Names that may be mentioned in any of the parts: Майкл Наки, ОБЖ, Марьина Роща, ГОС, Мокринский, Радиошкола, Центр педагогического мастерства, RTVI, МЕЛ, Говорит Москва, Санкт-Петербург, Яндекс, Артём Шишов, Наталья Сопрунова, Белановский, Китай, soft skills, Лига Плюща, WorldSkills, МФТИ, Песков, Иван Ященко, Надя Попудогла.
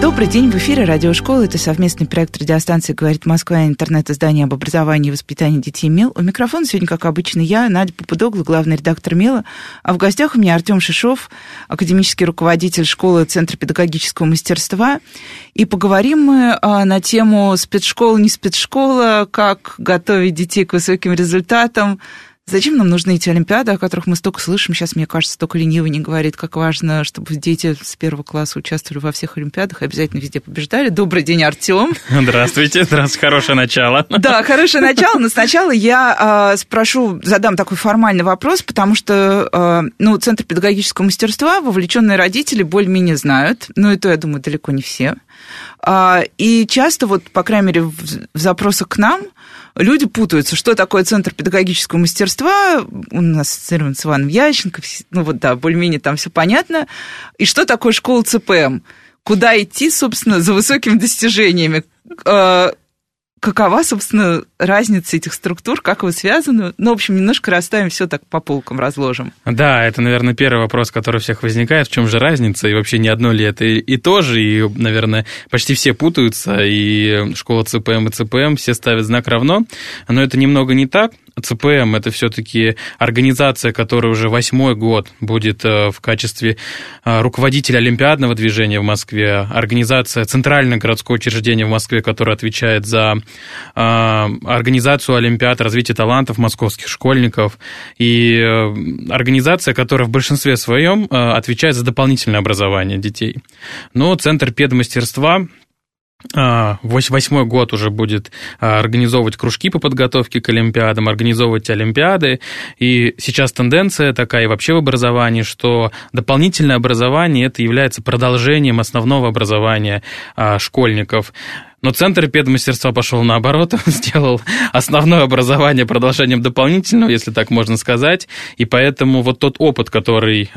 Добрый день, в эфире «Радиошкола». Это совместный проект радиостанции «Говорит Москва» и интернет-издание об образовании и воспитании детей «МЕЛ». У микрофона сегодня, как обычно, я, Надя Попудогла, главный редактор «МЕЛа». А в гостях у меня Артём Шишов, академический руководитель школы Центра педагогического мастерства. И поговорим мы на тему спецшкола, не спецшкола, как готовить детей к высоким результатам. Зачем нам нужны эти олимпиады, о которых мы столько слышим? Сейчас, мне кажется, столько ленивый не говорит, как важно, чтобы дети с первого класса участвовали во всех олимпиадах и обязательно везде побеждали. Добрый день, Артём. Здравствуйте, хорошее начало. Да, хорошее начало, но сначала я задам такой формальный вопрос, потому что Центр педагогического мастерства вовлеченные родители более-менее знают, но и то, я думаю, далеко не все. И часто, по крайней мере, в запросах к нам, люди путаются, что такое Центр педагогического мастерства, он у нас ассоциирован с Иваном Ященко, более-менее там все понятно, и что такое школа ЦПМ, куда идти, собственно, за высокими достижениями, какова, собственно, разница этих структур, как вы связаны? В общем, немножко расставим все так по полкам, разложим. Да, это, наверное, первый вопрос, который у всех возникает. В чем же разница? И вообще не одно ли это и то же? И, наверное, почти все путаются. И школа ЦПМ и ЦПМ все ставят знак «равно». Но это немного не так. ЦПМ – это все-таки организация, которая уже 8-й год будет в качестве руководителя олимпиадного движения в Москве, организация, центральное городское учреждение в Москве, которое отвечает за организацию олимпиад, развитие талантов московских школьников, и организация, которая в большинстве своем отвечает за дополнительное образование детей. Но Центр педмастерства 8-й год уже будет организовывать кружки по подготовке к олимпиадам, организовывать олимпиады. И сейчас тенденция такая и вообще в образовании, что дополнительное образование это является продолжением основного образования школьников. Но Центр педмастерства пошел наоборот, он сделал основное образование продолжением дополнительного, если так можно сказать, и поэтому тот опыт, который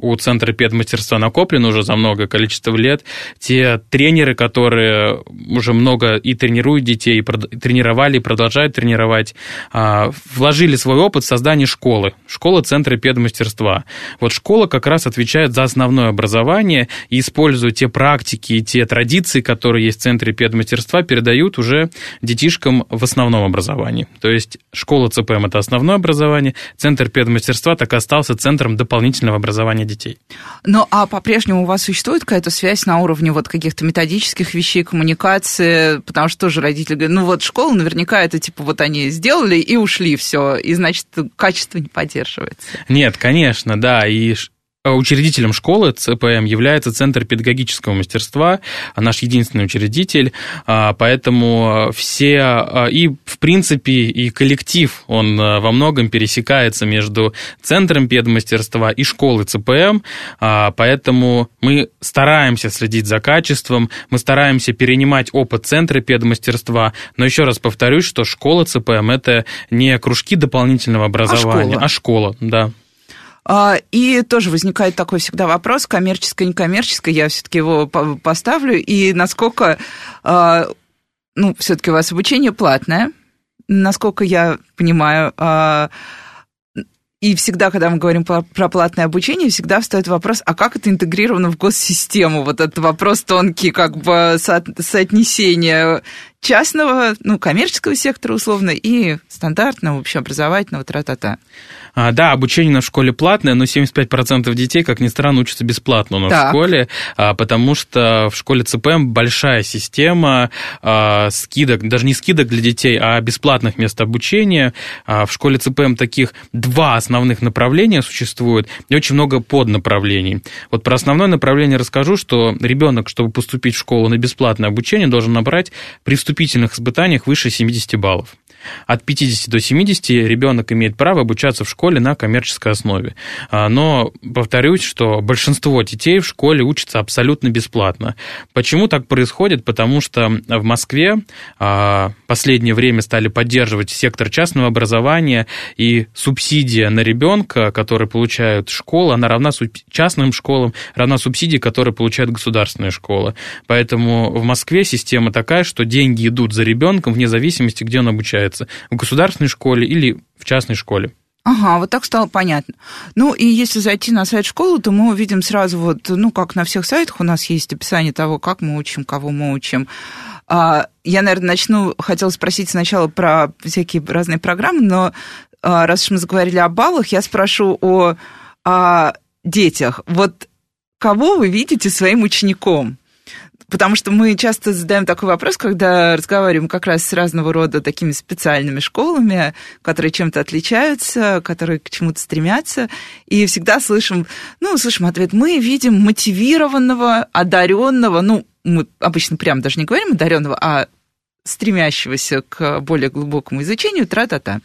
у Центра педмастерства накоплен уже за много количество лет, те тренеры, которые уже много и тренируют детей, и тренировали, и продолжают тренировать, вложили свой опыт в создание школы, школа Центра педмастерства. Школа как раз отвечает за основное образование и использует те практики и те традиции, которые есть в Центре педмастерства, передают уже детишкам в основном образовании. То есть школа ЦПМ – это основное образование, Центр педмастерства так и остался центром дополнительного образования детей. Ну, а по-прежнему у вас существует какая-то связь на уровне каких-то методических вещей, коммуникации? Потому что тоже родители говорят, школа наверняка это они сделали и ушли, все, и, значит, качество не поддерживается. Нет, конечно, да, и... Учредителем школы ЦПМ является Центр педагогического мастерства, наш единственный учредитель, поэтому все, и в принципе, и коллектив, он во многом пересекается между Центром педмастерства и школой ЦПМ, поэтому мы стараемся следить за качеством, мы стараемся перенимать опыт Центра педмастерства, но еще раз повторюсь, что школа ЦПМ – это не кружки дополнительного образования, а школа, да. И тоже возникает такой всегда вопрос, коммерческое, некоммерческое, я все-таки его поставлю, и насколько, все-таки у вас обучение платное, насколько я понимаю, и всегда, когда мы говорим про платное обучение, всегда встает вопрос, а как это интегрировано в госсистему? Этот вопрос тонкий, соотнесение частного, коммерческого сектора условно и стандартного, общеобразовательного, тра-та-та. Да, обучение на школе платное, но 75% детей, как ни странно, учатся бесплатно в школе, потому что в школе ЦПМ большая система скидок, даже не скидок для детей, а бесплатных мест обучения. В школе ЦПМ таких 2 основных направления существует и очень много поднаправлений. Про основное направление расскажу, что ребенок, чтобы поступить в школу на бесплатное обучение, должен набрать при вступительных испытаниях выше 70 баллов. От 50 до 70 ребенок имеет право обучаться в школе на коммерческой основе. Но, повторюсь, что большинство детей в школе учатся абсолютно бесплатно. Почему так происходит? Потому что в Москве в последнее время стали поддерживать сектор частного образования, и субсидия на ребенка, который получает школа, она равна частным школам, равна субсидии, которые получают государственные школы. Поэтому в Москве система такая, что деньги идут за ребенком вне зависимости, где он обучается, в государственной школе или в частной школе. Ага, вот так стало понятно. Ну, и если зайти на сайт школы, то мы увидим сразу, вот, ну, как на всех сайтах у нас есть описание того, как мы учим, кого мы учим. Я, наверное, начну, хотела спросить сначала про всякие разные программы, но раз уж мы заговорили о баллах, я спрошу о детях. Вот кого вы видите своим учеником? Потому что мы часто задаем такой вопрос, когда разговариваем как раз с разного рода такими специальными школами, которые чем-то отличаются, которые к чему-то стремятся, и всегда слышим ответ: мы видим мотивированного, одаренного, ну, мы обычно прям даже не говорим одаренного, а стремящегося к более глубокому изучению, тра-та-та.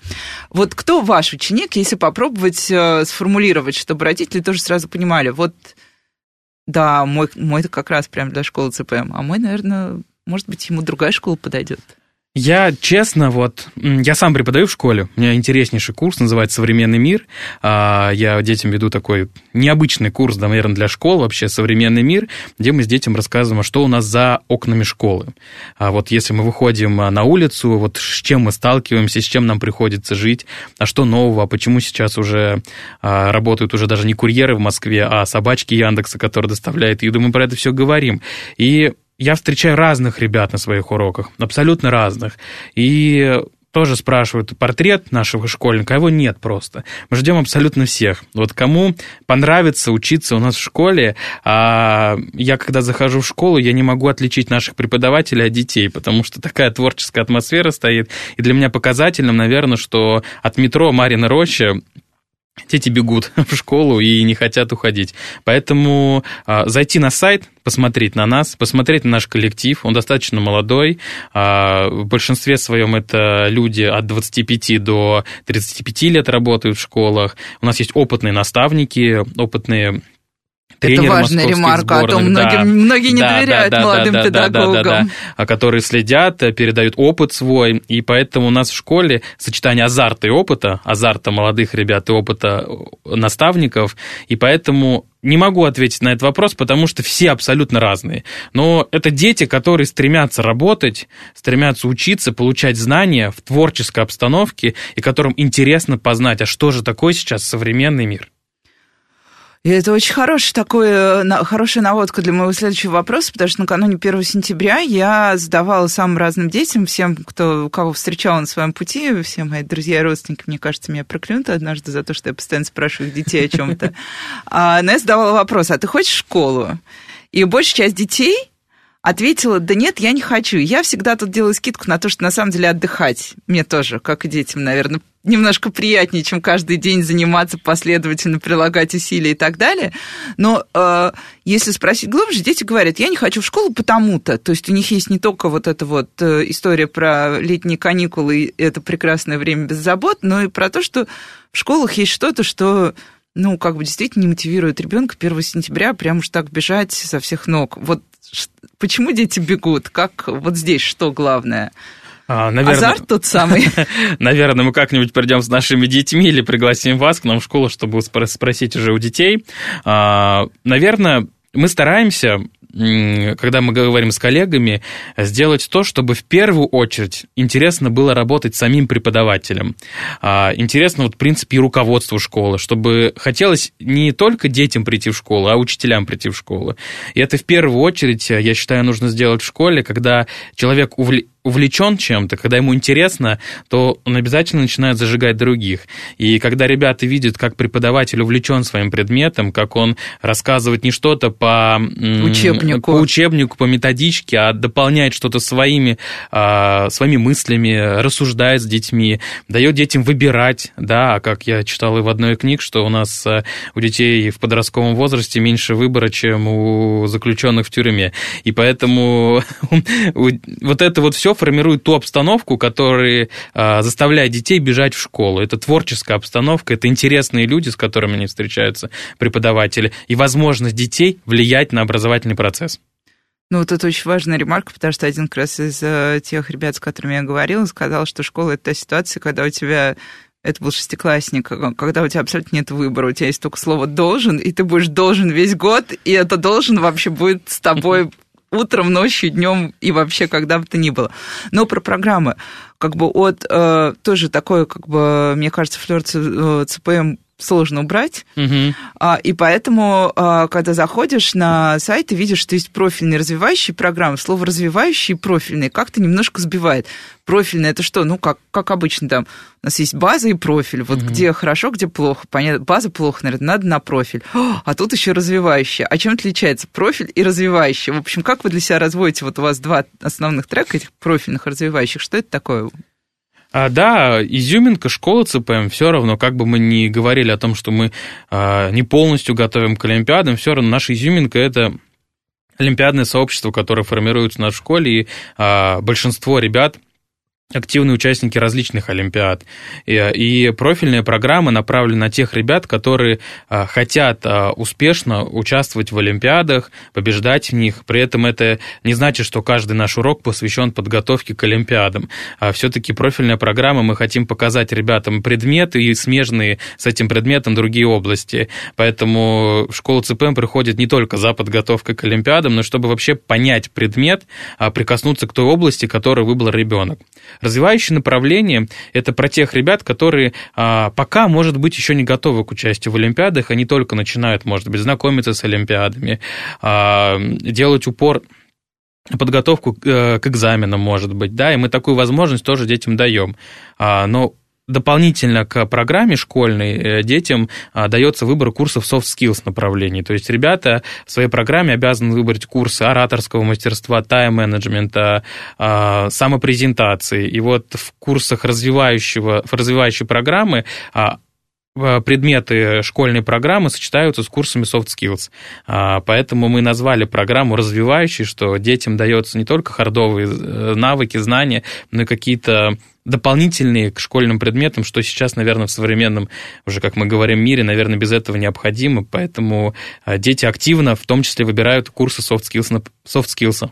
Вот кто ваш ученик, если попробовать сформулировать, чтобы родители тоже сразу понимали, вот... Да, мой как раз прям для школы ЦПМ, а мой, наверное, может быть, ему другая школа подойдет. Я, честно, я сам преподаю в школе, у меня интереснейший курс, называется «Современный мир», я детям веду такой необычный курс, наверное, для школ, вообще «Современный мир», где мы с детям рассказываем, что у нас за окнами школы. Вот если мы выходим на улицу, вот с чем мы сталкиваемся, с чем нам приходится жить, а что нового, почему сейчас уже работают уже даже не курьеры в Москве, а собачки Яндекса, которые доставляют еду, мы про это все говорим. И я встречаю разных ребят на своих уроках, абсолютно разных. И тоже спрашивают портрет нашего школьника, а его нет просто. Мы ждем абсолютно всех. Вот кому понравится учиться у нас в школе, а я, когда захожу в школу, я не могу отличить наших преподавателей от детей, потому что такая творческая атмосфера стоит. И для меня показательным, наверное, что от метро Марьина Роща дети бегут в школу и не хотят уходить. Поэтому зайти на сайт, посмотреть на нас, посмотреть на наш коллектив. Он достаточно молодой. В большинстве своем это люди от 25 до 35 лет работают в школах. У нас есть опытные наставники, опытные... Это важная ремарка, сборных, о том, многие не доверяют молодым педагогам. Которые следят, передают опыт свой, и поэтому у нас в школе сочетание азарта и опыта, азарта молодых ребят и опыта наставников, и поэтому... Не могу ответить на этот вопрос, потому что все абсолютно разные. Но это дети, которые стремятся работать, стремятся учиться, получать знания в творческой обстановке, и которым интересно познать, а что же такое сейчас современный мир. И это очень хорошая наводка для моего следующего вопроса, потому что накануне 1 сентября я задавала самым разным детям, всем, кого встречала на своем пути, все мои друзья и родственники, мне кажется, меня проклянут однажды за то, что я постоянно спрашиваю детей о чем-то. Но я задавала вопрос: а ты хочешь в школу? И большая часть детей ответила: да нет, я не хочу. Я всегда тут делаю скидку на то, что на самом деле отдыхать мне тоже, как и детям, наверное, немножко приятнее, чем каждый день заниматься последовательно, прилагать усилия и так далее. Но если спросить глубже, дети говорят: я не хочу в школу потому-то. То есть у них есть не только вот эта вот история про летние каникулы, и это прекрасное время без забот, но и про то, что в школах есть что-то, что, ну, как бы действительно не мотивирует ребенка 1 сентября прям уж так бежать со всех ног. Вот почему дети бегут? Как вот здесь что главное? Азарт тот самый. Наверное, мы как-нибудь придем с нашими детьми или пригласим вас к нам в школу, чтобы спросить уже у детей. Наверное, мы стараемся, когда мы говорим с коллегами, сделать то, чтобы в первую очередь интересно было работать самим преподавателем. Интересно, в принципе, и руководству школы, чтобы хотелось не только детям прийти в школу, а учителям прийти в школу. И это в первую очередь, я считаю, нужно сделать в школе, когда человек увлечен чем-то, когда ему интересно, то он обязательно начинает зажигать других. И когда ребята видят, как преподаватель увлечен своим предметом, как он рассказывает не что-то по учебнику, по методичке, а дополняет что-то своими мыслями, рассуждает с детьми, дает детям выбирать, да, как я читал и в одной книге, что у нас у детей в подростковом возрасте меньше выбора, чем у заключенных в тюрьме. И поэтому вот это вот все все формирует ту обстановку, которая заставляет детей бежать в школу. Это творческая обстановка, это интересные люди, с которыми они встречаются, преподаватели, и возможность детей влиять на образовательный процесс. Ну, вот это очень важная ремарка, потому что один как раз из тех ребят, с которыми я говорила, сказал, что школа – это та ситуация, когда у тебя... Это был шестиклассник, когда у тебя абсолютно нет выбора, у тебя есть только слово «должен», и ты будешь должен весь год, и это «должен» вообще будет с тобой утром, ночью, днем и вообще когда бы то ни было. Но про программы. Как бы от тоже такое, как бы, мне кажется, флёр ЦПМ сложно убрать, и поэтому, когда заходишь на сайт, ты видишь, что есть профильные развивающие программы, слово «развивающие» и «профильные» как-то немножко сбивает. Профильные – это что? Ну, как обычно, там у нас есть база и профиль, вот где хорошо, где плохо. Понятно, база плохо, наверное, надо на профиль. А тут еще развивающая. А чем отличается профиль и развивающая? В общем, как вы для себя разводите, вот у вас два основных трека этих профильных развивающих, что это такое? Да, изюминка школы ЦПМ, все равно, как бы мы ни говорили о том, что мы не полностью готовим к олимпиадам, все равно наша изюминка – это олимпиадное сообщество, которое формируется у нас в школе, и большинство ребят активные участники различных олимпиад. И профильная программа направлена на тех ребят, которые хотят успешно участвовать в олимпиадах, побеждать в них. При этом это не значит, что каждый наш урок посвящен подготовке к олимпиадам. Все-таки профильная программа, мы хотим показать ребятам предметы и смежные с этим предметом другие области. Поэтому в школу ЦПМ приходит не только за подготовкой к олимпиадам, но чтобы вообще понять предмет, прикоснуться к той области, которую выбрал ребенок. Развивающее направление – это про тех ребят, которые пока, может быть, еще не готовы к участию в олимпиадах, они только начинают, может быть, знакомиться с олимпиадами, делать упор... подготовку к экзаменам, может быть, да, и мы такую возможность тоже детям даем. Но дополнительно к программе школьной детям дается выбор курсов soft skills направлений. То есть ребята в своей программе обязаны выбрать курсы ораторского мастерства, тайм-менеджмента, самопрезентации. И вот в курсах развивающей программы предметы школьной программы сочетаются с курсами soft skills. Поэтому мы назвали программу развивающей, что детям дается не только хардовые навыки, знания, но и какие-то дополнительные к школьным предметам, что сейчас, наверное, в современном, уже как мы говорим, мире, наверное, без этого необходимо. Поэтому дети активно, в том числе, выбирают курсы soft skills.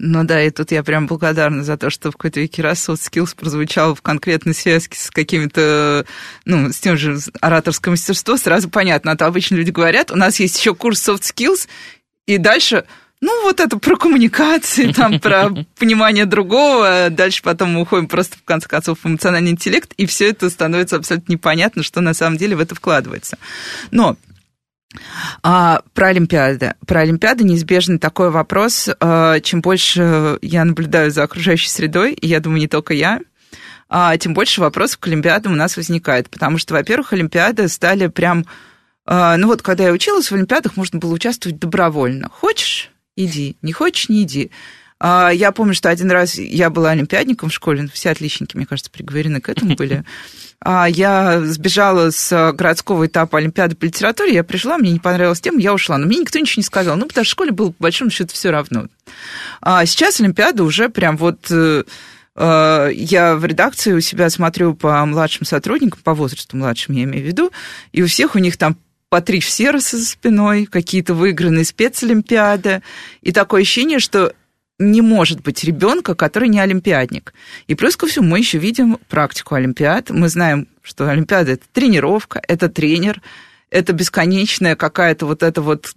Ну да, и тут я прям благодарна за то, что в какой-то веке раз soft skills прозвучало в конкретной связке с какими-то, ну, с тем же ораторское мастерство, сразу понятно. А то обычно люди говорят, у нас есть еще курс soft skills, и дальше... Ну, вот это про коммуникации, там, про понимание другого. Дальше потом мы уходим просто, в конце концов, в эмоциональный интеллект, и все это становится абсолютно непонятно, что на самом деле в это вкладывается. Но про олимпиады. Про олимпиады неизбежный такой вопрос. Чем больше я наблюдаю за окружающей средой, и я думаю, не только я, тем больше вопросов к олимпиадам у нас возникает. Потому что, во-первых, олимпиады стали прям... Ну, вот когда я училась, в олимпиадах можно было участвовать добровольно. Хочешь? Иди. Не хочешь, не иди. Я помню, что один раз я была олимпиадником в школе, все отличники, мне кажется, приговорены к этому были. Я сбежала с городского этапа олимпиады по литературе, я пришла, мне не понравилась тема, я ушла. Но мне никто ничего не сказал, ну, потому что в школе было, по большому счету, все равно. Сейчас олимпиада уже прям вот... Я в редакции у себя смотрю по младшим сотрудникам, по возрасту младшим я имею в виду, и у всех у них там по три сервиса за спиной, какие-то выигранные спецолимпиады. И такое ощущение, что не может быть ребенка, который не олимпиадник. И плюс ко всему мы еще видим практику олимпиад. Мы знаем, что олимпиада – это тренировка, это тренер, это бесконечная какая-то вот эта вот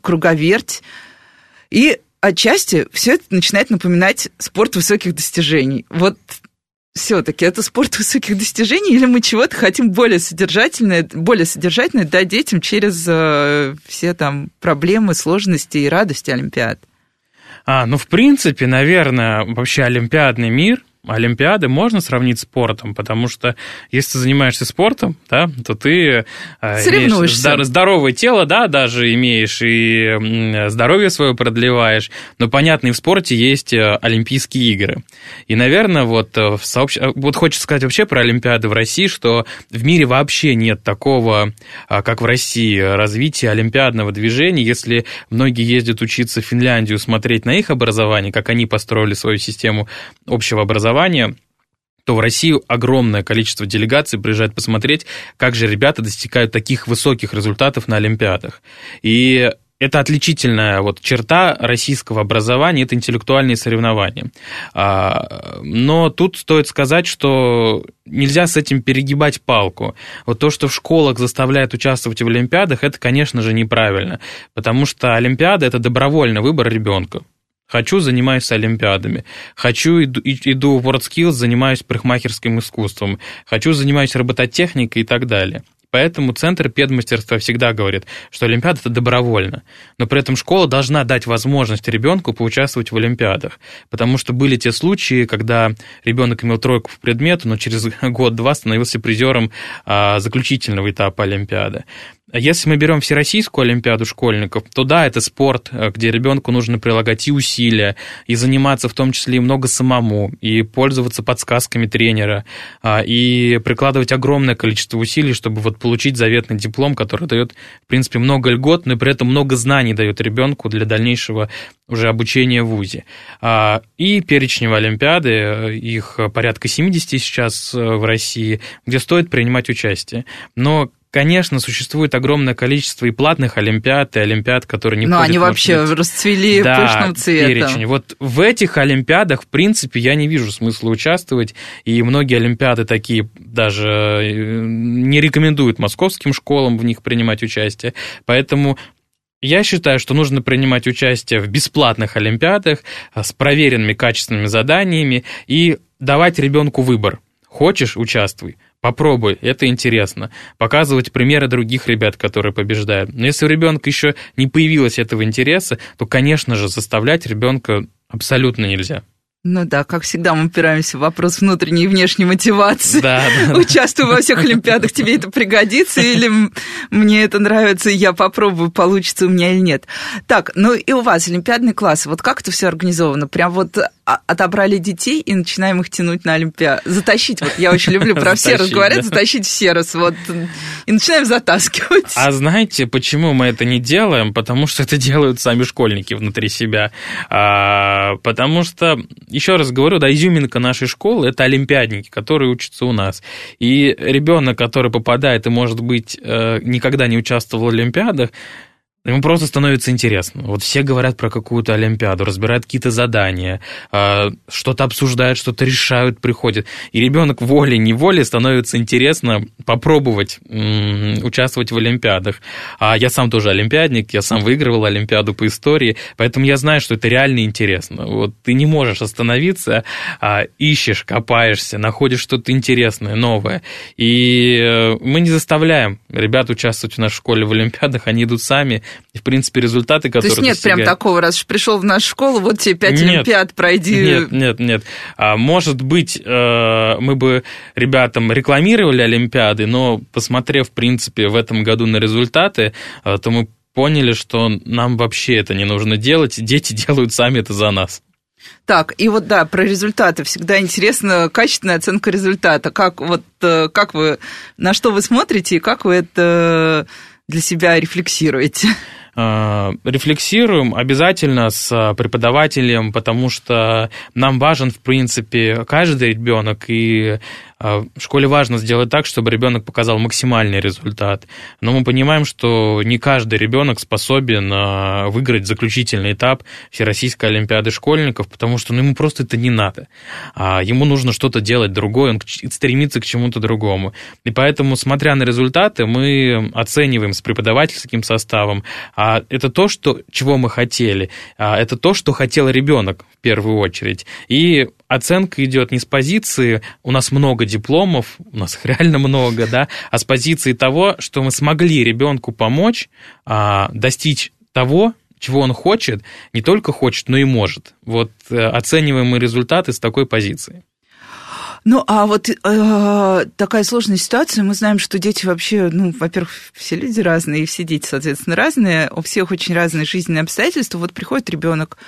круговерть. И отчасти все это начинает напоминать спорт высоких достижений. Вот все-таки это спорт высоких достижений, или мы чего-то хотим более содержательное дать детям через все там проблемы, сложности и радости олимпиад? Ну, в принципе, наверное, вообще олимпиадный мир Олимпиады можно сравнить с спортом, потому что если ты занимаешься спортом, да, то ты имеешь здоровое тело, да, даже имеешь и здоровье свое продлеваешь. Но, понятно, и в спорте есть Олимпийские игры. И, наверное, вот хочется сказать вообще про Олимпиады в России, что в мире вообще нет такого, как в России, развития олимпиадного движения. Если многие ездят учиться в Финляндию, смотреть на их образование, как они построили свою систему общего образования, то в Россию огромное количество делегаций приезжает посмотреть, как же ребята достигают таких высоких результатов на Олимпиадах. И это отличительная черта российского образования, это интеллектуальные соревнования. Но тут стоит сказать, что нельзя с этим перегибать палку. Вот то, что в школах заставляют участвовать в Олимпиадах, это, конечно же, неправильно, потому что Олимпиада – это добровольный выбор ребенка. Хочу, занимаюсь олимпиадами. Хочу, иду в WorldSkills, занимаюсь парикмахерским искусством. Хочу, занимаюсь робототехникой и так далее. Поэтому Центр педмастерства всегда говорит, что Олимпиада – это добровольно. Но при этом школа должна дать возможность ребенку поучаствовать в Олимпиадах. Потому что были те случаи, когда ребенок имел тройку по предмету, но через год-два становился призером заключительного этапа Олимпиады. Если мы берем Всероссийскую Олимпиаду школьников, то да, это спорт, где ребенку нужно прилагать и усилия, и заниматься в том числе и много самому, и пользоваться подсказками тренера, и прикладывать огромное количество усилий, чтобы получить заветный диплом, который дает, в принципе, много льгот, но и при этом много знаний дает ребенку для дальнейшего уже обучения в ВУЗе. И перечневые Олимпиады, их порядка 70 сейчас в России, где стоит принимать участие. Но конечно, существует огромное количество и платных олимпиад, и олимпиад, которые не входят. Но они вообще расцвели пышным цветом. Перечень. Вот в этих олимпиадах, в принципе, я не вижу смысла участвовать, и многие олимпиады такие даже не рекомендуют московским школам в них принимать участие, поэтому я считаю, что нужно принимать участие в бесплатных олимпиадах с проверенными качественными заданиями и давать ребенку выбор. Хочешь – участвуй. Попробуй, это интересно. Показывать примеры других ребят, которые побеждают. Но если у ребенка еще не появилось этого интереса, то, конечно же, заставлять ребенка абсолютно нельзя. Ну да, как всегда, мы упираемся в вопрос внутренней и внешней мотивации. Да. Участвую во всех олимпиадах, тебе это пригодится, или мне это нравится, и я попробую, получится у меня или нет. Так, ну и у вас олимпиадный класс, вот как это все организовано? Прям отобрали детей и начинаем их тянуть на олимпиаду. Затащить, я очень люблю про всерос, говорят, затащить всерос, и начинаем затаскивать. А знаете, почему мы это не делаем? Потому что это делают сами школьники внутри себя. Потому что, еще раз говорю, изюминка нашей школы – это олимпиадники, которые учатся у нас. И ребенок, который попадает и, может быть, никогда не участвовал в олимпиадах, ему просто становится интересно. Все говорят про какую-то олимпиаду, разбирают какие-то задания, что-то обсуждают, что-то решают, приходят. И ребенок волей-неволей становится интересно попробовать участвовать в олимпиадах. А я сам тоже олимпиадник, я сам выигрывал олимпиаду по истории, поэтому я знаю, что это реально интересно. Ты не можешь остановиться, ищешь, копаешься, находишь что-то интересное, новое. И мы не заставляем ребят участвовать в нашей школе в олимпиадах, они идут сами. И, в принципе, результаты, которые... То есть нет прям такого, раз уж пришел в нашу школу, вот тебе 5 олимпиад, пройди... Нет. Может быть, мы бы ребятам рекламировали олимпиады, но, посмотрев, в принципе, в этом году на результаты, то мы поняли, что нам вообще это не нужно делать, дети делают сами это за нас. Так, и про результаты. Всегда интересно качественная оценка результата. Как вы... На что вы смотрите и как вы это... для себя рефлексируете? Рефлексируем обязательно с преподавателем, потому что нам важен, в принципе, каждый ребенок, и в школе важно сделать так, чтобы ребенок показал максимальный результат. Но мы понимаем, что не каждый ребенок способен выиграть заключительный этап Всероссийской Олимпиады школьников, потому что ему просто это не надо. Ему нужно что-то делать другое, он стремится к чему-то другому. И поэтому, смотря на результаты, мы оцениваем с преподавательским составом, это то, чего мы хотели, это то, что хотел ребенок в первую очередь. И оценка идет не с позиции «у нас много дипломов», у нас их реально много, да, а с позиции того, что мы смогли ребенку помочь достичь того, чего он хочет, не только хочет, но и может. Оцениваем мы результаты с такой позиции. Ну, а вот такая сложная ситуация. Мы знаем, что дети вообще, ну, во-первых, все люди разные, и все дети, соответственно, разные. У всех очень разные жизненные обстоятельства. Вот приходит ребенок,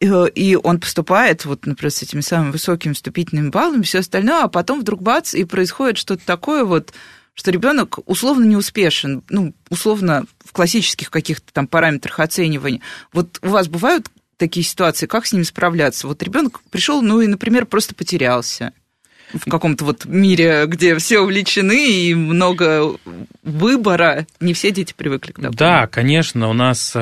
и он поступает, вот, например, с этими самыми высокими вступительными баллами, все остальное, а потом вдруг бац, и происходит что-то такое вот, что ребенок условно не успешен, ну, условно в классических каких-то там параметрах оценивания. Вот у вас бывают такие ситуации, как с ним справляться? Вот ребенок пришел, ну и, например, просто потерялся в каком-то вот мире, где все увлечены и много выбора, не все дети привыкли к такому. Да, конечно, у нас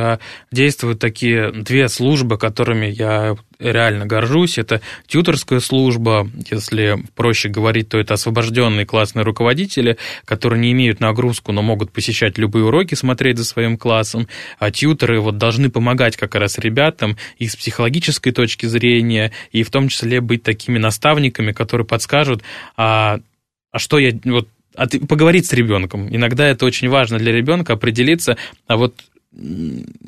действуют такие две службы, которыми я реально горжусь. Это тьюторская служба, если проще говорить, то это освобожденные классные руководители, которые не имеют нагрузку, но могут посещать любые уроки, смотреть за своим классом. А тьюторы вот должны помогать как раз ребятам и с психологической точки зрения, и в том числе быть такими наставниками, которые подскажут, что я... Вот, поговорить с ребенком. Иногда это очень важно для ребенка определиться, а вот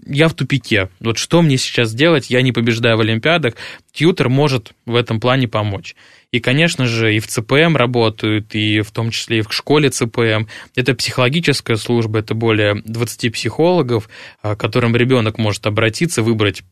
я в тупике. Вот что мне сейчас делать? Я не побеждаю в олимпиадах. Тьютор может в этом плане помочь. И, конечно же, и в ЦПМ работают, и в том числе и в школе ЦПМ. Это психологическая служба, это более 20 психологов, к которым ребенок может обратиться, выбрать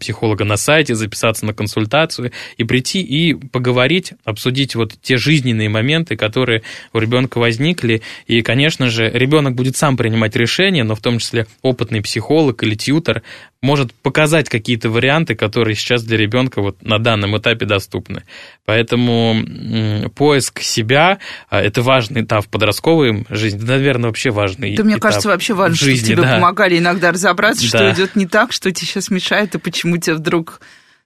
психолога на сайте, записаться на консультацию и прийти и поговорить, обсудить вот те жизненные моменты, которые у ребенка возникли. И, конечно же, ребенок будет сам принимать решения, но в том числе опытный психолог или тьютор может показать какие-то варианты, которые сейчас для ребенка вот на данном этапе доступны. Поэтому поиск себя – это важный этап в подростковой жизни, наверное, вообще важный этап. Мне кажется, вообще важно, чтобы тебе помогали иногда разобраться, что идет не так, что тебе сейчас мешает, и почему тебе вдруг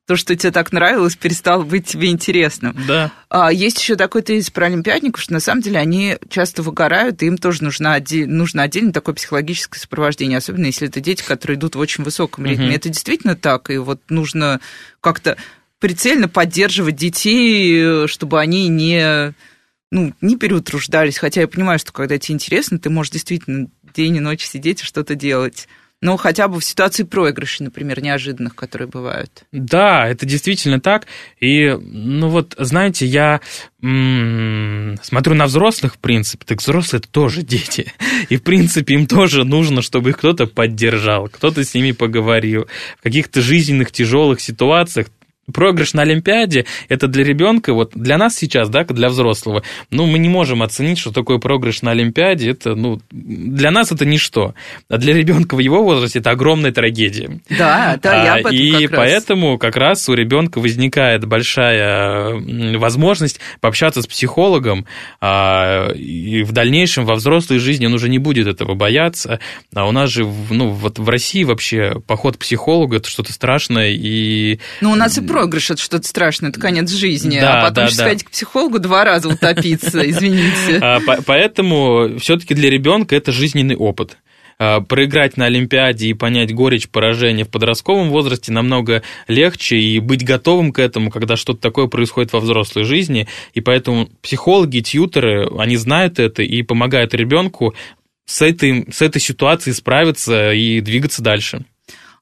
то, что тебе так нравилось, перестало быть тебе интересным. Да. Есть еще такой тезис про олимпиадников, что на самом деле они часто выгорают, и им тоже нужно отдельно такое психологическое сопровождение, особенно если это дети, которые идут в очень высоком ритме. Это действительно так, и вот нужно как-то прицельно поддерживать детей, чтобы они не переутруждались. Хотя я понимаю, что когда тебе интересно, ты можешь действительно день и ночь сидеть и что-то делать. Ну, хотя бы в ситуации проигрышей, например, неожиданных, которые бывают. Да, это действительно так. И, знаете, я смотрю на взрослых, в принципе. Так взрослые – это тоже дети. И, в принципе, им тоже нужно, чтобы их кто-то поддержал, кто-то с ними поговорил. В каких-то жизненных тяжелых ситуациях проигрыш на Олимпиаде – это для ребенка, вот для нас сейчас, да, для взрослого, мы не можем оценить, что такое проигрыш на Олимпиаде, это, для нас это ничто, а для ребенка в его возрасте это огромная трагедия. Да, я об этом и как поэтому раз. Как раз у ребенка возникает большая возможность пообщаться с психологом, и в дальнейшем во взрослой жизни он уже не будет этого бояться, а у нас же, в России вообще поход к психологу – это что-то страшное, и... у нас и проигрыш – это что-то страшное, это конец жизни, да, а потом сходить к психологу 2 раза утопиться, извините. Поэтому все-таки для ребенка это жизненный опыт. Проиграть на Олимпиаде и понять горечь поражения в подростковом возрасте намного легче, и быть готовым к этому, когда что-то такое происходит во взрослой жизни, и поэтому психологи, тьюторы, они знают это и помогают ребенку с этой ситуацией справиться и двигаться дальше.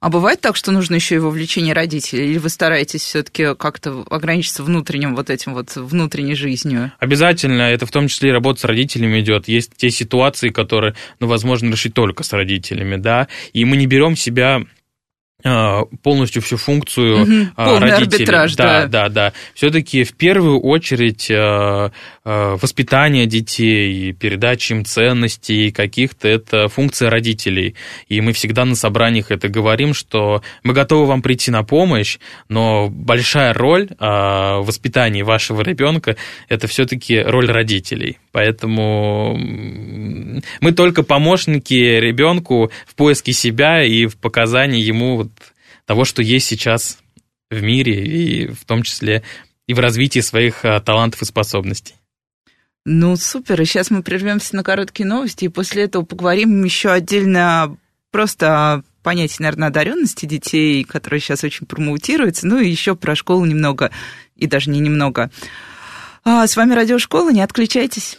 А бывает так, что нужно еще и вовлечение родителей? Или вы стараетесь все-таки как-то ограничиться внутренним внутренней жизнью? Обязательно. Это в том числе и работа с родителями идет. Есть те ситуации, которые, возможно, решить только с родителями, да. И мы не берем себя полностью всю функцию родителей. Арбитраж, да. Все-таки в первую очередь воспитание детей, передача им ценностей каких-то, это функция родителей. И мы всегда на собраниях это говорим, что мы готовы вам прийти на помощь, но большая роль в воспитании вашего ребенка это все-таки роль родителей. Поэтому мы только помощники ребенку в поиске себя и в показании ему того, что есть сейчас в мире, и в том числе и в развитии своих талантов и способностей. Супер. И сейчас мы прервемся на короткие новости, и после этого поговорим еще отдельно просто о понятии, наверное, одаренности детей, которые сейчас очень промоутируются, и еще про школу немного, и даже не немного. С вами Радиошкола, не отключайтесь.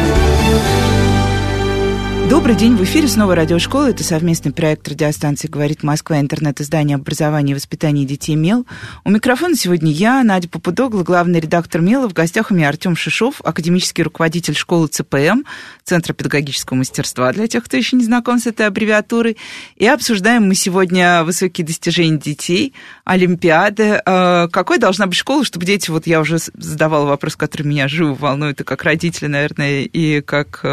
Добрый день, в эфире снова Радиошкола. Это совместный проект радиостанции «Говорит Москва», интернет-издание образования и воспитания детей МЕЛ. У микрофона сегодня я, Надя Попудогла, главный редактор МЕЛа. В гостях у меня Артём Шишов, академический руководитель школы ЦПМ, Центра педагогического мастерства, для тех, кто еще не знаком с этой аббревиатурой. И обсуждаем мы сегодня высокие достижения детей, олимпиады. Какой должна быть школа, чтобы дети... Вот я уже задавала вопрос, который меня живо волнует, и как родители, наверное, и как...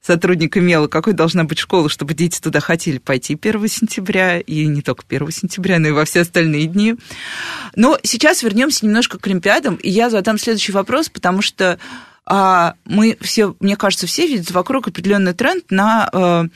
сотрудника МЕЛа, какой должна быть школа, чтобы дети туда хотели пойти 1 сентября, и не только 1 сентября, но и во все остальные дни. Но сейчас вернемся немножко к олимпиадам, и я задам следующий вопрос, потому что мы все, мне кажется, все видят вокруг определенный тренд на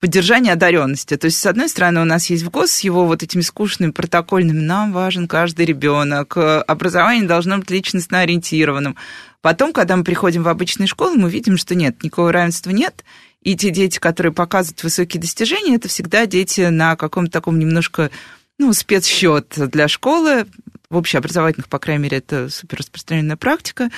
поддержание одаренности. То есть, с одной стороны, у нас есть в ГОС с его вот этими скучными протокольными «нам важен каждый ребенок», образование должно быть личностно ориентированным. Потом, когда мы приходим в обычные школы, мы видим, что нет, никакого равенства нет. И те дети, которые показывают высокие достижения, это всегда дети на каком-то таком немножко, спецсчёт для школы. В общеобразовательных, по крайней мере, это супер распространенная практика.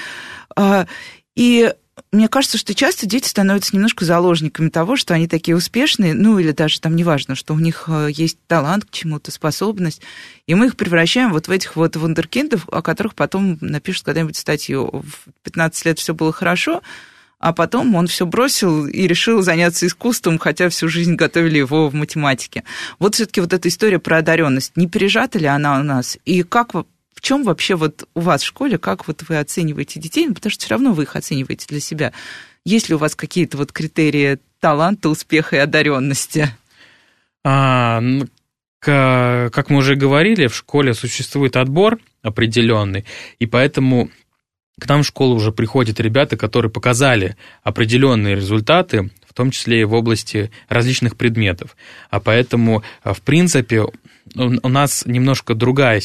И мне кажется, что часто дети становятся немножко заложниками того, что они такие успешные, или даже там неважно, что у них есть талант к чему-то, способность, и мы их превращаем вот в этих вот вундеркиндов, о которых потом напишут когда-нибудь статью. В 15 лет все было хорошо, а потом он все бросил и решил заняться искусством, хотя всю жизнь готовили его в математике. Вот все-таки вот эта история про одаренность, не пережата ли она у нас? И как вы... В чем вообще вот у вас в школе, как вот вы оцениваете детей? Потому что все равно вы их оцениваете для себя. Есть ли у вас какие-то вот критерии таланта, успеха и одаренности? Как мы уже говорили, в школе существует отбор определенный, и поэтому к нам в школу уже приходят ребята, которые показали определенные результаты, в том числе и в области различных предметов. А поэтому, в принципе... У нас немного другая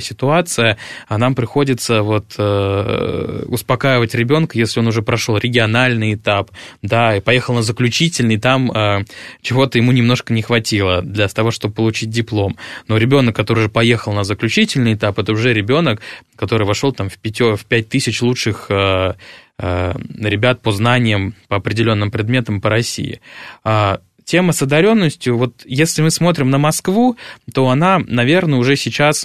ситуация, а нам приходится успокаивать ребенка, если он уже прошел региональный этап, да, и поехал на заключительный, там чего-то ему немножко не хватило для того, чтобы получить диплом. Но ребенок, который уже поехал на заключительный этап, это уже ребенок, который вошел там в 5000 лучших ребят по знаниям, по определенным предметам по России. Тема с одаренностью, если мы смотрим на Москву, то она, наверное, уже сейчас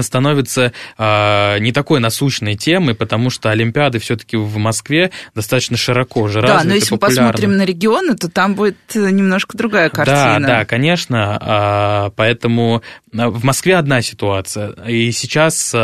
становится не такой насущной темой, потому что Олимпиады все-таки в Москве достаточно широко же развиты, но если популярны. Мы посмотрим на регионы, то там будет немножко другая картина. Да, конечно, поэтому в Москве одна ситуация, и сейчас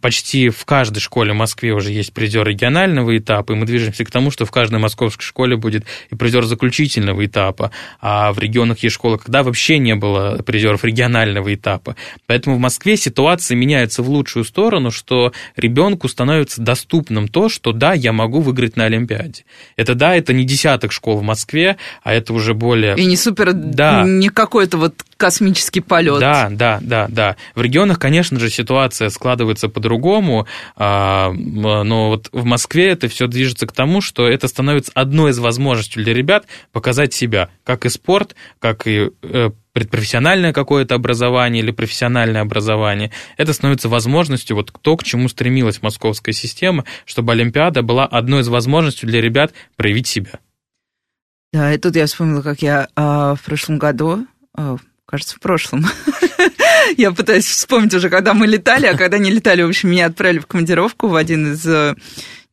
почти в каждой школе в Москве уже есть призер регионального этапа, и мы движемся к тому, что в каждой московской школе будет и призер заключительного этапа, а в регионах есть школы, когда вообще не было призеров регионального этапа. Поэтому в Москве ситуация меняется в лучшую сторону, что ребенку становится доступным то, что да, я могу выиграть на Олимпиаде. Это не десяток школ в Москве, а это уже более... И не супер, да. Не какой-то космический полет. Да. В регионах, конечно же, ситуация складывается по-другому, но в Москве это все движется к тому, что это становится одной из возможностей для ребят показать себя, как и спорт, как и предпрофессиональное какое-то образование или профессиональное образование. Это становится возможностью, кто к чему стремилась московская система, чтобы Олимпиада была одной из возможностей для ребят проявить себя. Да, и тут я вспомнила, как я в прошлом году... Кажется, в прошлом. Я пытаюсь вспомнить уже, когда мы летали, а когда не летали, в общем, меня отправили в командировку в один из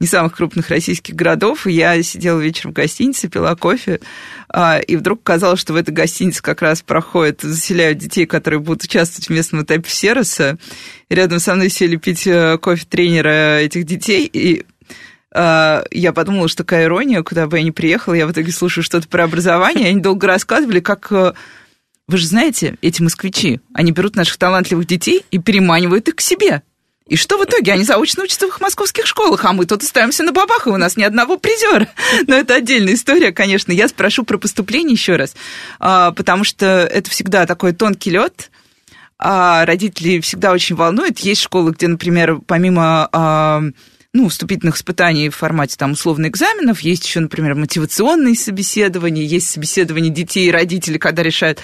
не самых крупных российских городов. И я сидела вечером в гостинице, пила кофе, и вдруг оказалось, что в этой гостинице как раз заселяют детей, которые будут участвовать в местном этапе сервиса. Рядом со мной сели пить кофе тренера этих детей, и... Я подумала, что такая ирония, куда бы я ни приехала, я в итоге слушаю что-то про образование. Они долго рассказывали, как... Вы же знаете, эти москвичи, они берут наших талантливых детей и переманивают их к себе. И что в итоге? Они заочно учатся в их московских школах, а мы тут остаемся на бабах, и у нас ни одного призера. Но это отдельная история, конечно. Я спрошу про поступление еще раз, потому что это всегда такой тонкий лед. Родители всегда очень волнуют. Есть школы, где, например, помимо... вступительных испытаний в формате условно экзаменов, есть еще, например, мотивационные собеседования, есть собеседования детей и родителей, когда решают,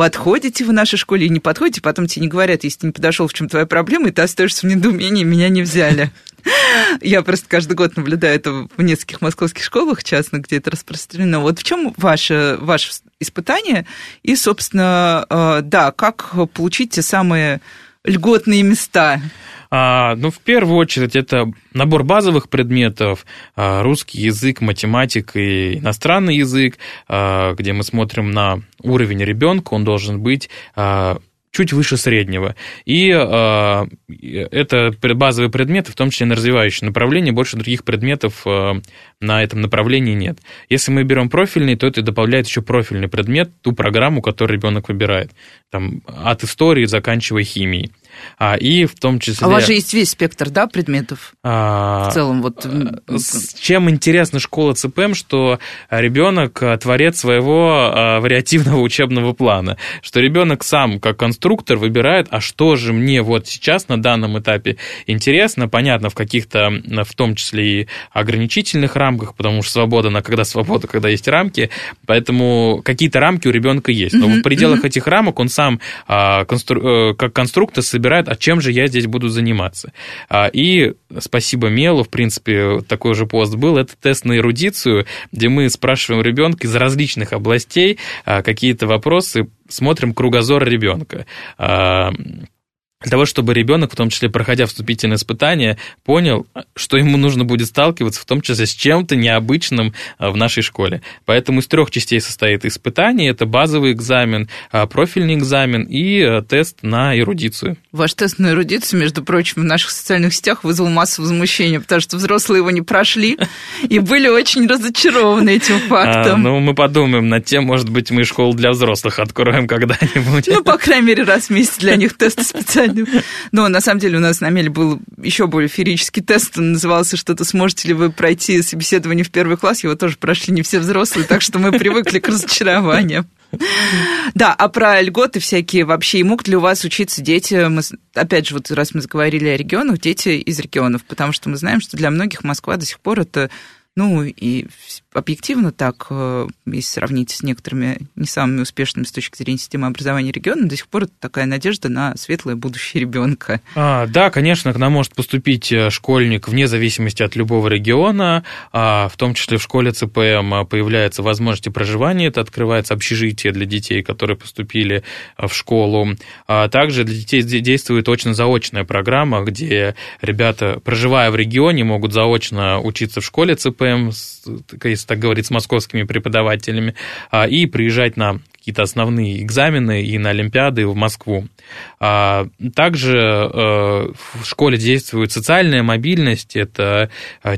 подходите вы в нашей школе или не подходите, потом тебе не говорят, если ты не подошел, в чем твоя проблема, и ты остаешься в недоумении, меня не взяли. Я просто каждый год наблюдаю это в нескольких московских школах, частно, где это распространено. Вот в чем ваше испытание? И, собственно, да, как получить те самые льготные места? Ну, в первую очередь, это набор базовых предметов, русский язык, математика и иностранный язык, где мы смотрим на уровень ребенка, он должен быть чуть выше среднего. И это базовые предметы, в том числе на развивающее направление, больше других предметов на этом направлении нет. Если мы берем профильный, то это добавляет еще профильный предмет, ту программу, которую ребенок выбирает, там, от истории, заканчивая химией. И в том числе... А у вас же есть весь спектр, да, предметов в целом? Вот... Чем интересна школа ЦПМ, что ребенок творец своего вариативного учебного плана, что ребенок сам, как конструктор, выбирает, а что же мне вот сейчас на данном этапе интересно, понятно, в каких-то, в том числе и ограничительных рамках, потому что свобода, когда есть рамки, поэтому какие-то рамки у ребенка есть, но в пределах этих рамок он сам как конструктор собирает, а чем же я здесь буду заниматься. И спасибо МЕЛу, в принципе, такой же пост был, это тест на эрудицию, где мы спрашиваем ребенка из различных областей какие-то вопросы, смотрим кругозор ребенка. Для того, чтобы ребенок, в том числе проходя вступительные испытания, понял, что ему нужно будет сталкиваться, в том числе с чем-то необычным в нашей школе. Поэтому из 3 частей состоит испытание, это базовый экзамен, профильный экзамен и тест на эрудицию. Ваш тест на эрудицию, между прочим, в наших социальных сетях вызвал массу возмущения, потому что взрослые его не прошли и были очень разочарованы этим фактом. Ну, мы подумаем над тем, может быть, мы школу для взрослых откроем когда-нибудь. Ну, по крайней мере, раз в месяц для них тест специально. Но на самом деле у нас на МЕЛе был еще более феерический тест, он назывался что-то «Сможете ли вы пройти собеседование в 1 класс?». Его тоже прошли не все взрослые, так что мы привыкли к разочарованиям. Да, а про льготы всякие вообще, и могут ли у вас учиться дети, опять же, вот раз мы заговорили о регионах, дети из регионов, потому что мы знаем, что для многих Москва до сих пор это... Ну, и объективно так, если сравнить с некоторыми не самыми успешными с точки зрения системы образования региона, до сих пор это такая надежда на светлое будущее ребенка. Да, конечно, к нам может поступить школьник вне зависимости от любого региона, в том числе в школе ЦПМ появляются возможности проживания, это открывается общежитие для детей, которые поступили в школу. Также для детей действует очно-заочная программа, где ребята, проживая в регионе, могут заочно учиться в школе ЦПМ, если так говорить, с московскими преподавателями, и приезжать на какие-то основные экзамены и на олимпиады в Москву. Также в школе действует социальная мобильность, это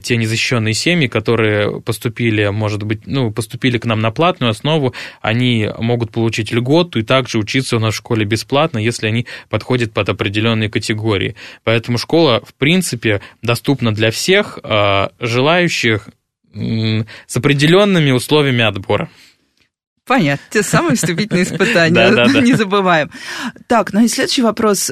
те незащищенные семьи, которые поступили, может быть, поступили к нам на платную основу, они могут получить льготу и также учиться у нас в школе бесплатно, если они подходят под определенные категории. Поэтому школа, в принципе, доступна для всех желающих с определенными условиями отбора. Понятно, те самые вступительные испытания, не забываем. Так, и следующий вопрос.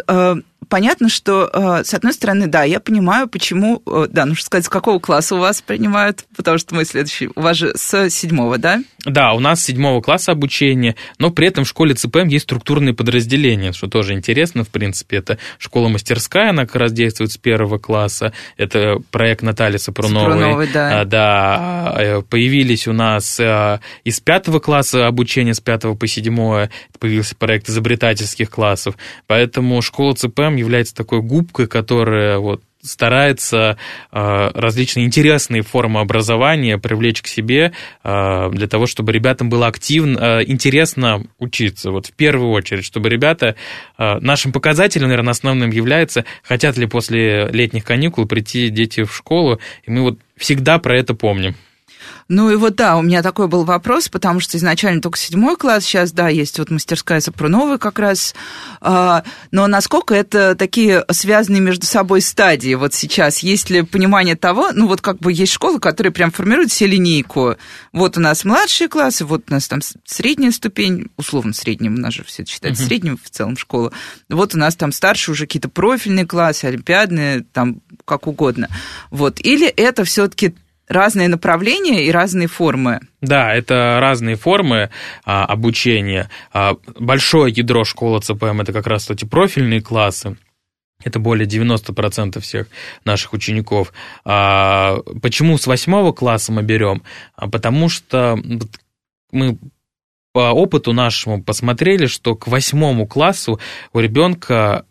Понятно, что, с одной стороны, да, я понимаю, почему, да, нужно сказать, с какого класса у вас принимают, потому что мы следующий, у вас же с 7-го, да? Да, у нас с 7 класса обучение, но при этом в школе ЦПМ есть структурные подразделения, что тоже интересно, в принципе, это школа-мастерская, она как раз действует с 1 класса, это проект Натальи Сопруновой, да, появились у нас из 5 класса обучение, с 5 по 7 появился проект изобретательских классов, поэтому школа ЦПМ является такой губкой, которая вот старается различные интересные формы образования привлечь к себе для того, чтобы ребятам было активно, интересно учиться. Вот в первую очередь, чтобы ребята... Нашим показателем, наверное, основным является, хотят ли после летних каникул прийти дети в школу, и мы вот всегда про это помним. Ну и вот, да, у меня такой был вопрос, потому что изначально только 7 класс, сейчас, да, есть вот мастерская Сопруновой как раз, но насколько это такие связанные между собой стадии вот сейчас? Есть ли понимание того, ну вот как бы есть школы, которые прям формируют себе линейку, вот у нас младшие классы, вот у нас там средняя ступень, условно средняя, у нас же все это считается средним в целом школа, вот у нас там старше уже какие-то профильные классы, олимпиадные, там как угодно, вот, или это все-таки разные направления и разные формы. Да, это разные формы обучения. Большое ядро школы ЦПМ – это как раз, кстати, профильные классы. Это более 90% всех наших учеников. Почему с 8 класса мы берем? Потому что мы по опыту нашему посмотрели, что к 8 классу у ребенка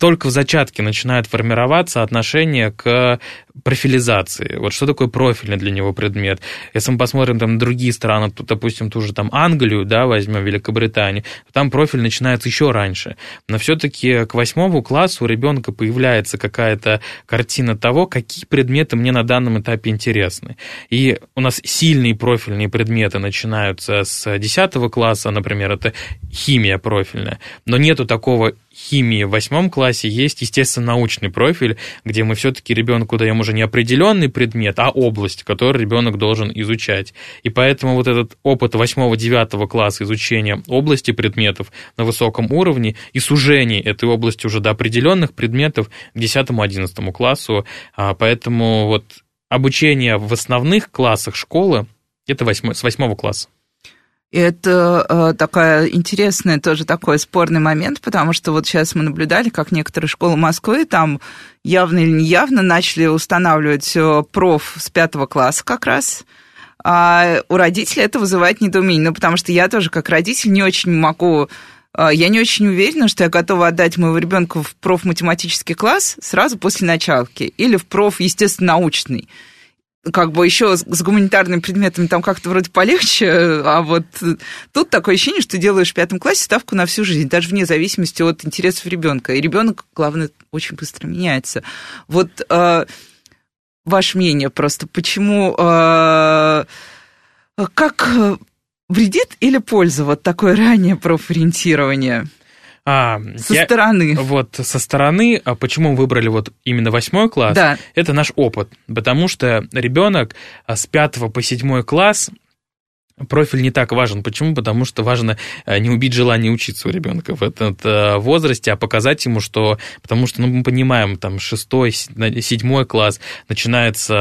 только в зачатке начинает формироваться отношение к профилизации. Вот что такое профильный для него предмет? Если мы посмотрим там другие страны, то, допустим, ту же там Англию, да, возьмем Великобританию, там профиль начинается еще раньше. Но все-таки к 8 классу у ребенка появляется какая-то картина того, какие предметы мне на данном этапе интересны. И у нас сильные профильные предметы начинаются с 10 класса, например, это химия профильная, но нету такого химии в 8 классе, есть, естественно, научный профиль, где мы все-таки ребенку даем уже не определенный предмет, а область, которую ребенок должен изучать. И поэтому вот этот опыт 8-9 класса изучения области предметов на высоком уровне и сужение этой области уже до определенных предметов к 10-11 классу. Поэтому вот обучение в основных классах школы – это с 8 класса. И это такая интересная, тоже такой спорный момент, потому что вот сейчас мы наблюдали, как некоторые школы Москвы там явно или неявно начали устанавливать проф с 5 класса как раз. А у родителей это вызывает недоумение, ну, потому что я тоже как родитель не очень могу... Я не очень уверена, что я готова отдать моего ребенка в профматематический класс сразу после началки или в проф, естественно, научный. Как бы еще с гуманитарными предметами там как-то вроде полегче, а вот тут такое ощущение, что делаешь в 5 классе ставку на всю жизнь, даже вне зависимости от интересов ребенка. И ребенок, главное, очень быстро меняется. Вот ваше мнение просто, почему, как вредит или польза вот такое раннее профориентирование? Со стороны. Вот со стороны, почему выбрали вот именно 8 класс, да. Это наш опыт, потому что ребенок с 5 по 7 класс... Профиль не так важен. Почему? Потому что важно не убить желание учиться у ребенка в этом возрасте, а показать ему, что... Потому что, ну, мы понимаем, там, 6-7 класс начинается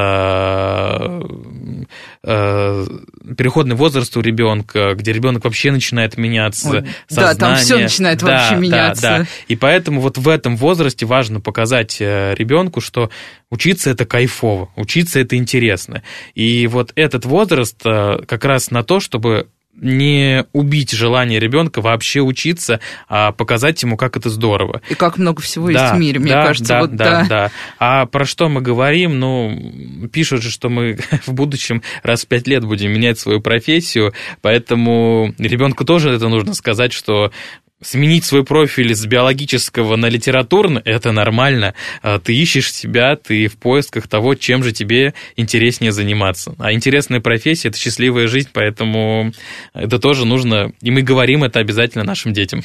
переходный возраст у ребенка, где ребенок вообще начинает меняться, сознание. Да, там все начинает вообще меняться. Да. И поэтому вот в этом возрасте важно показать ребенку, что учиться – это кайфово, учиться – это интересно. И вот этот возраст как раз на то, чтобы не убить желание ребенка вообще учиться, а показать ему, как это здорово. И как много всего есть в мире, мне кажется. Да. А про что мы говорим? Ну, пишут же, что мы в будущем раз в 5 лет будем менять свою профессию, поэтому ребенку тоже это нужно сказать, что сменить свой профиль с биологического на литературный – это нормально. Ты ищешь себя, ты в поисках того, чем же тебе интереснее заниматься. А интересная профессия – это счастливая жизнь, поэтому это тоже нужно, и мы говорим это обязательно нашим детям.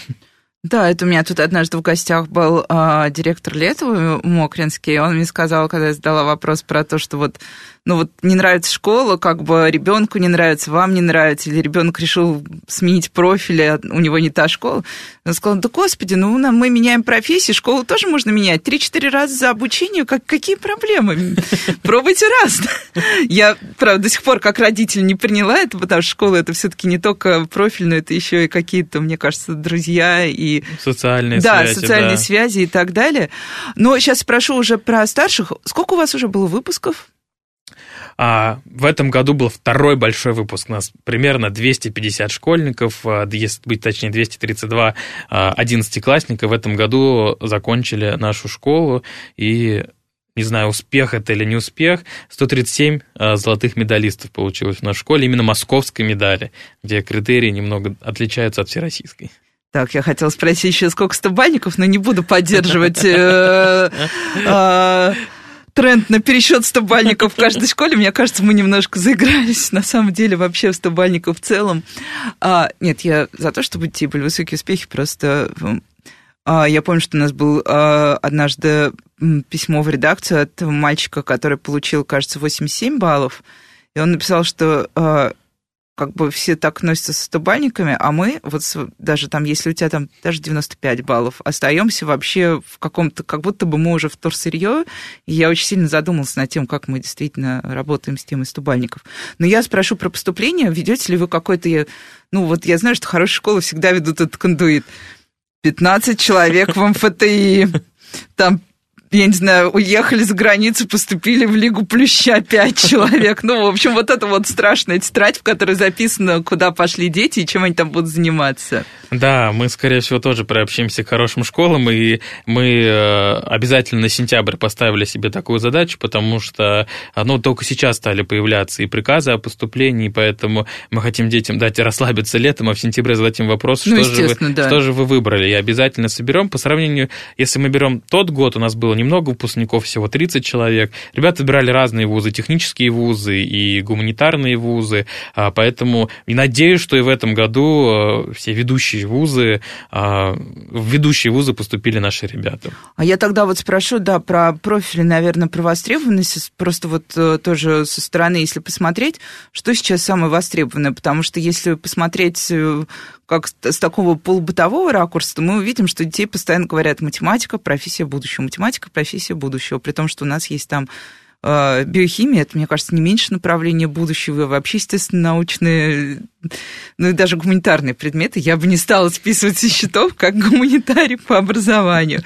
Да, это у меня тут однажды в гостях был директор Летова Мокринский, он мне сказал, когда я задала вопрос про то, что вот, ну вот не нравится школа, как бы ребенку не нравится, вам не нравится, или ребенок решил сменить профиль, а у него не та школа. Он сказал, да господи, ну мы меняем профессии, школу тоже можно менять. 3-4 раза за обучение, какие проблемы? Пробуйте раз. Я, правда, до сих пор как родитель не приняла это, потому что школа это все-таки не только профиль, но это еще и какие-то, мне кажется, друзья и... Социальные связи и так далее. Но сейчас спрошу уже про старших. Сколько у вас уже было выпусков? В этом году был 2-й большой выпуск. У нас примерно 250 школьников, если быть точнее, 232 одиннадцатиклассника в этом году закончили нашу школу. И, не знаю, успех это или не успех, 137 золотых медалистов получилось в нашей школе, именно московской медали, где критерии немного отличаются от всероссийской. Так, я хотела спросить еще, сколько 100 банников, но не буду поддерживать... тренд на пересчет 100-бальников в каждой школе. Мне кажется, мы немножко заигрались. На самом деле, вообще, в 100-бальников в целом. Нет, я за то, чтобы идти были высокие успехи. Просто я помню, что у нас было однажды письмо в редакцию от мальчика, который получил, кажется, 87 баллов. И он написал, что как бы все так носятся с стубальниками, а мы, вот даже там, если у тебя там даже 95 баллов, остаемся вообще в каком-то, как будто бы мы уже вторсырье, и я очень сильно задумалась над тем, как мы действительно работаем с темой стубальников. Но я спрошу про поступление, ведете ли вы какой-то, ну вот я знаю, что хорошие школы всегда ведут этот кондуит, 15 человек в МФТИ, там, я не знаю, уехали за границу, поступили в Лигу Плюща 5 человек. Ну, в общем, вот это вот страшная тетрадь, в которой записано, куда пошли дети и чем они там будут заниматься. Да, мы, скорее всего, тоже приобщимся к хорошим школам, и мы обязательно на сентябрь поставили себе такую задачу, потому что, ну, только сейчас стали появляться и приказы о поступлении, поэтому мы хотим детям дать расслабиться летом, а в сентябре зададим вопрос, что, ну, что же вы выбрали, и обязательно соберем. По сравнению, если мы берем тот год, у нас было немного выпускников, всего 30 человек. Ребята выбирали разные вузы, технические вузы и гуманитарные вузы, поэтому и надеюсь, что и в этом году все ведущие вузы поступили наши ребята. А я тогда вот спрошу, да, про профили, наверное, про востребованность, просто вот тоже со стороны, если посмотреть, что сейчас самое востребованное, потому что если посмотреть как с такого полубытового ракурса, то мы увидим, что детей постоянно говорят математика, профессия будущего, математика, профессия будущего, при том, что у нас есть там биохимия, это, мне кажется, не меньше направления будущего, и вообще, естественно, научные, ну и даже гуманитарные предметы, я бы не стала списывать со счетов, как гуманитарий по образованию.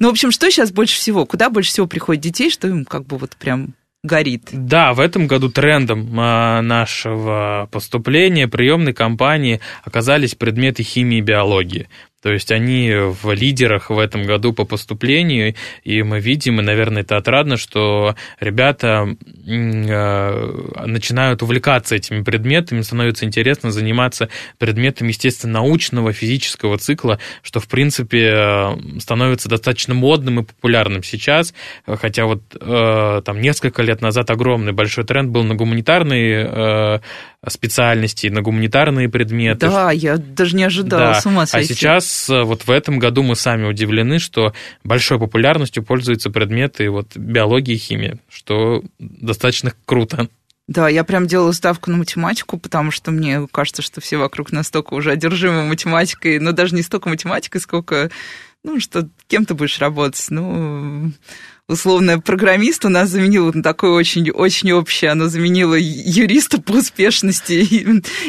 Ну, в общем, что сейчас больше всего? Куда больше всего приходят детей, что им как бы вот прям горит? Да, в этом году трендом нашего поступления приемной кампании оказались предметы химии и биологии. То есть они в лидерах в этом году по поступлению, и мы видим, и, наверное, это отрадно, что ребята начинают увлекаться этими предметами, становится интересно заниматься предметами, естественно, научного, физического цикла, что, в принципе, становится достаточно модным и популярным сейчас, хотя вот там несколько лет назад огромный большой тренд был на гуманитарные специальности, на гуманитарные предметы. Да, я даже не ожидала, да. С ума сойти. А сейчас вот в этом году мы сами удивлены, что большой популярностью пользуются предметы вот биологии и химии, что достаточно круто. Да, я прям делала ставку на математику, потому что мне кажется, что все вокруг настолько уже одержимы математикой, но даже не столько математикой, сколько, ну, что кем ты будешь работать, ну... Условно, программист у нас заменил на такое очень-очень общее, оно заменило юриста по успешности.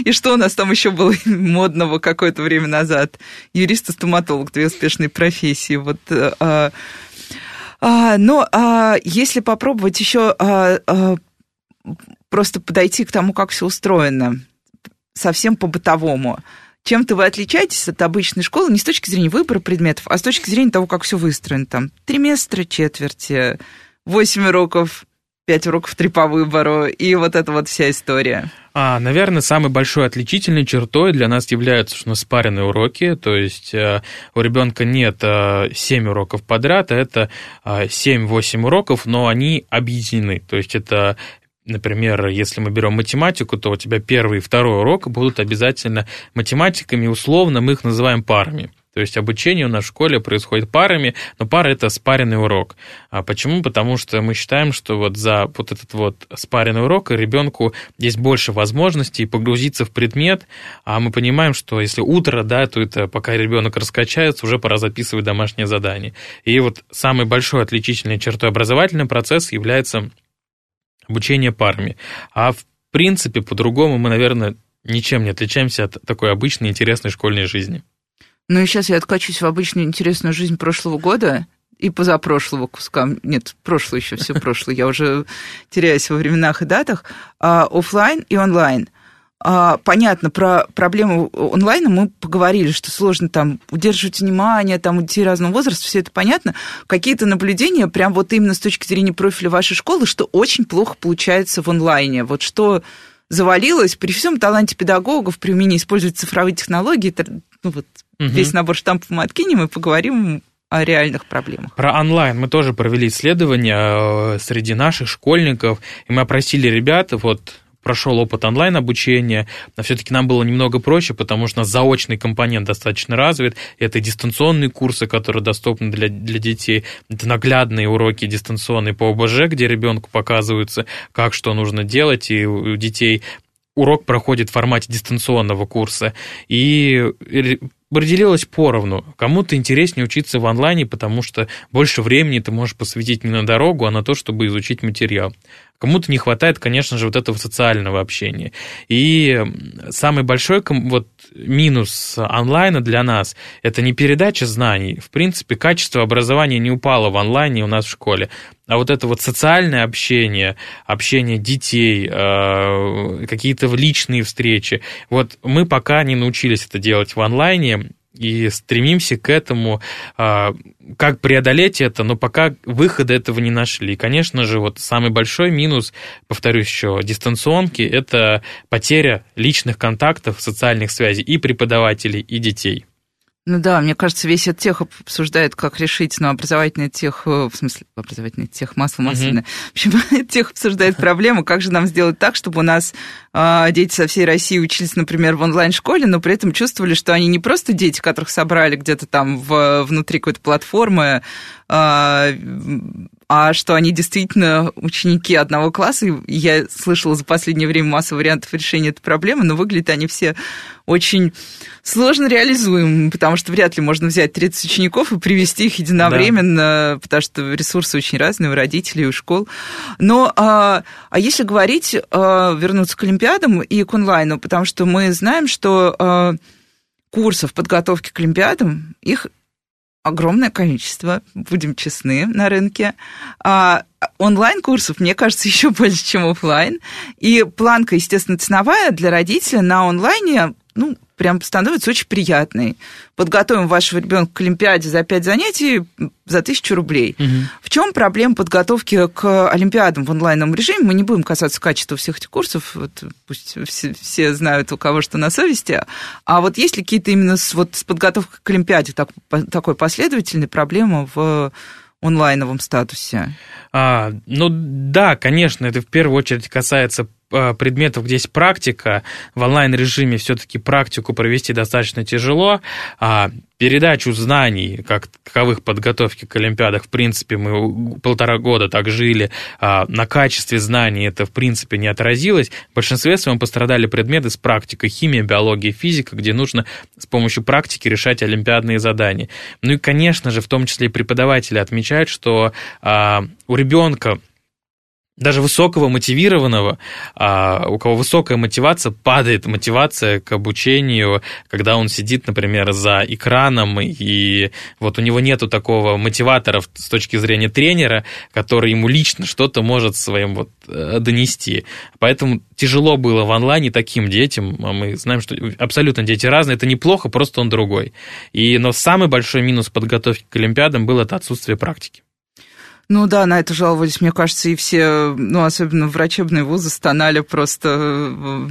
И что у нас там еще было модного какое-то время назад? Юрист и стоматолог, две успешные профессии. Вот. Но если попробовать еще просто подойти к тому, как все устроено, совсем по-бытовому, чем-то вы отличаетесь от обычной школы не с точки зрения выбора предметов, а с точки зрения того, как все выстроено. Там триместры, четверти, 8 уроков, 5 уроков, 3 по выбору, и вот эта вот вся история. Наверное, самой большой отличительной чертой для нас являются, что у нас спаренные уроки, то есть у ребенка нет 7 уроков подряд, а это 7-8 уроков, но они объединены, то есть это... Например, если мы берем математику, то у тебя первый и второй урок будут обязательно математиками, условно мы их называем парами. То есть обучение у нас в школе происходит парами, но пара – это спаренный урок. А почему? Потому что мы считаем, что вот за вот этот вот спаренный урок ребенку есть больше возможностей погрузиться в предмет, а мы понимаем, что если утро, да, то это пока ребенок раскачается, уже пора записывать домашнее задание. И вот самой большой отличительной чертой образовательного процесса является обучение парами. А в принципе, по-другому мы, наверное, ничем не отличаемся от такой обычной интересной школьной жизни. Ну и сейчас я откачусь в обычную интересную жизнь прошлого года и позапрошлого куска. Нет, прошлое еще, все прошлое. Я уже теряюсь во временах и датах. Оффлайн и онлайн. Понятно, про проблему онлайна мы поговорили, что сложно там удерживать внимание, там у детей разного возраста, все это понятно. Какие-то наблюдения, прям вот именно с точки зрения профиля вашей школы, что очень плохо получается в онлайне, вот что завалилось при всем таланте педагогов, при умении использовать цифровые технологии, ну вот весь набор штампов мы откинем и поговорим о реальных проблемах. Про онлайн мы тоже провели исследования среди наших школьников, и мы опросили ребят, вот... Прошел опыт онлайн-обучения, но все-таки нам было немного проще, потому что у нас заочный компонент достаточно развит. Это дистанционные курсы, которые доступны для детей. Это наглядные уроки дистанционные по ОБЖ, где ребенку показывается, как что нужно делать, и у детей урок проходит в формате дистанционного курса, и разделилось поровну. Кому-то интереснее учиться в онлайне, потому что больше времени ты можешь посвятить не на дорогу, а на то, чтобы изучить материал. Кому-то не хватает, конечно же, вот этого социального общения. И самый большой вот минус онлайна для нас – это не передача знаний. В принципе, качество образования не упало в онлайне у нас в школе. А вот это вот социальное общение, общение детей, какие-то личные встречи. Вот мы пока не научились это делать в онлайне и стремимся к этому. Как преодолеть это, но пока выхода этого не нашли. Конечно же, вот самый большой минус, повторюсь еще, дистанционки – это потеря личных контактов, социальных связей и преподавателей, и детей. Ну да, мне кажется, весь этот тех обсуждает, как решить, но образовательный тех, в смысле, образовательный тех, масло масляное. В общем, тех обсуждает проблему, как же нам сделать так, чтобы у нас дети со всей России учились, например, в онлайн-школе, но при этом чувствовали, что они не просто дети, которых собрали где-то там внутри какой-то платформы, а что они действительно ученики одного класса. Я слышала за последнее время массу вариантов решения этой проблемы, но выглядят они все очень сложно реализуемы, потому что вряд ли можно взять 30 учеников и привести их единовременно, да, потому что ресурсы очень разные у родителей, у школ. Но, а если говорить, вернуться к Олимпиадам и к онлайну, потому что мы знаем, что курсов подготовки к Олимпиадам, их огромное количество, будем честны, на рынке. А онлайн-курсов, мне кажется, еще больше, чем офлайн. И планка, естественно, ценовая для родителя на онлайне, ну, прям становится очень приятной. Подготовим вашего ребенка к Олимпиаде за 5 занятий за 1000 рублей. Угу. В чем проблема подготовки к Олимпиадам в онлайновом режиме? Мы не будем касаться качества всех этих курсов, вот пусть все знают, у кого что на совести. А вот есть ли какие-то именно с подготовкой к Олимпиаде такой последовательной проблемы в онлайновом статусе? Ну да, конечно, это в первую очередь касается предметов, где есть практика. В онлайн-режиме все-таки практику провести достаточно тяжело. Передачу знаний, как таковых подготовки к Олимпиадах, в принципе, мы 1,5 года так жили, на качестве знаний это, в принципе, не отразилось. В большинстве своем пострадали предметы с практикой: химия, биология, физика, где нужно с помощью практики решать олимпиадные задания. Ну и, конечно же, в том числе и преподаватели отмечают, что у ребенка, даже высокого мотивированного, у кого высокая мотивация, падает мотивация к обучению, когда он сидит, например, за экраном, и вот у него нету такого мотиватора с точки зрения тренера, который ему лично что-то может своим вот донести. Поэтому тяжело было в онлайне таким детям. Мы знаем, что абсолютно дети разные, это неплохо, просто он другой. Но самый большой минус подготовки к Олимпиадам было это отсутствие практики. Ну да, на это жаловались, мне кажется, и все, ну, особенно врачебные вузы, стонали просто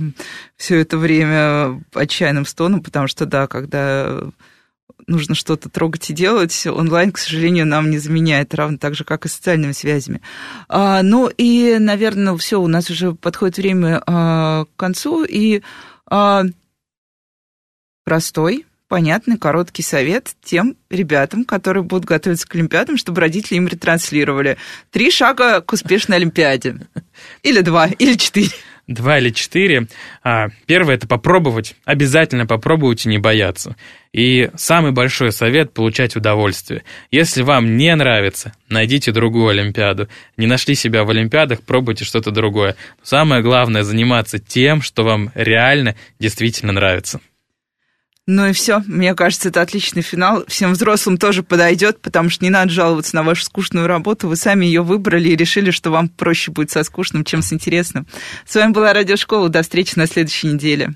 все это время отчаянным стоном, потому что, да, когда нужно что-то трогать и делать, онлайн, к сожалению, нам не заменяет, равно так же, как и социальными связями. Ну и, наверное, все, у нас уже подходит время к концу, и простой, понятный, короткий совет тем ребятам, которые будут готовиться к Олимпиадам, чтобы родители им ретранслировали. 3 шага к успешной Олимпиаде. Или 2, или 4. 2 или 4. Первое – это попробовать. Обязательно попробовать и не бояться. И самый большой совет – получать удовольствие. Если вам не нравится, найдите другую Олимпиаду. Не нашли себя в Олимпиадах, пробуйте что-то другое. Самое главное – заниматься тем, что вам реально действительно нравится. Ну и все. Мне кажется, это отличный финал. Всем взрослым тоже подойдет, потому что не надо жаловаться на вашу скучную работу. Вы сами ее выбрали и решили, что вам проще будет со скучным, чем с интересным. С вами была Радиошкола. До встречи на следующей неделе.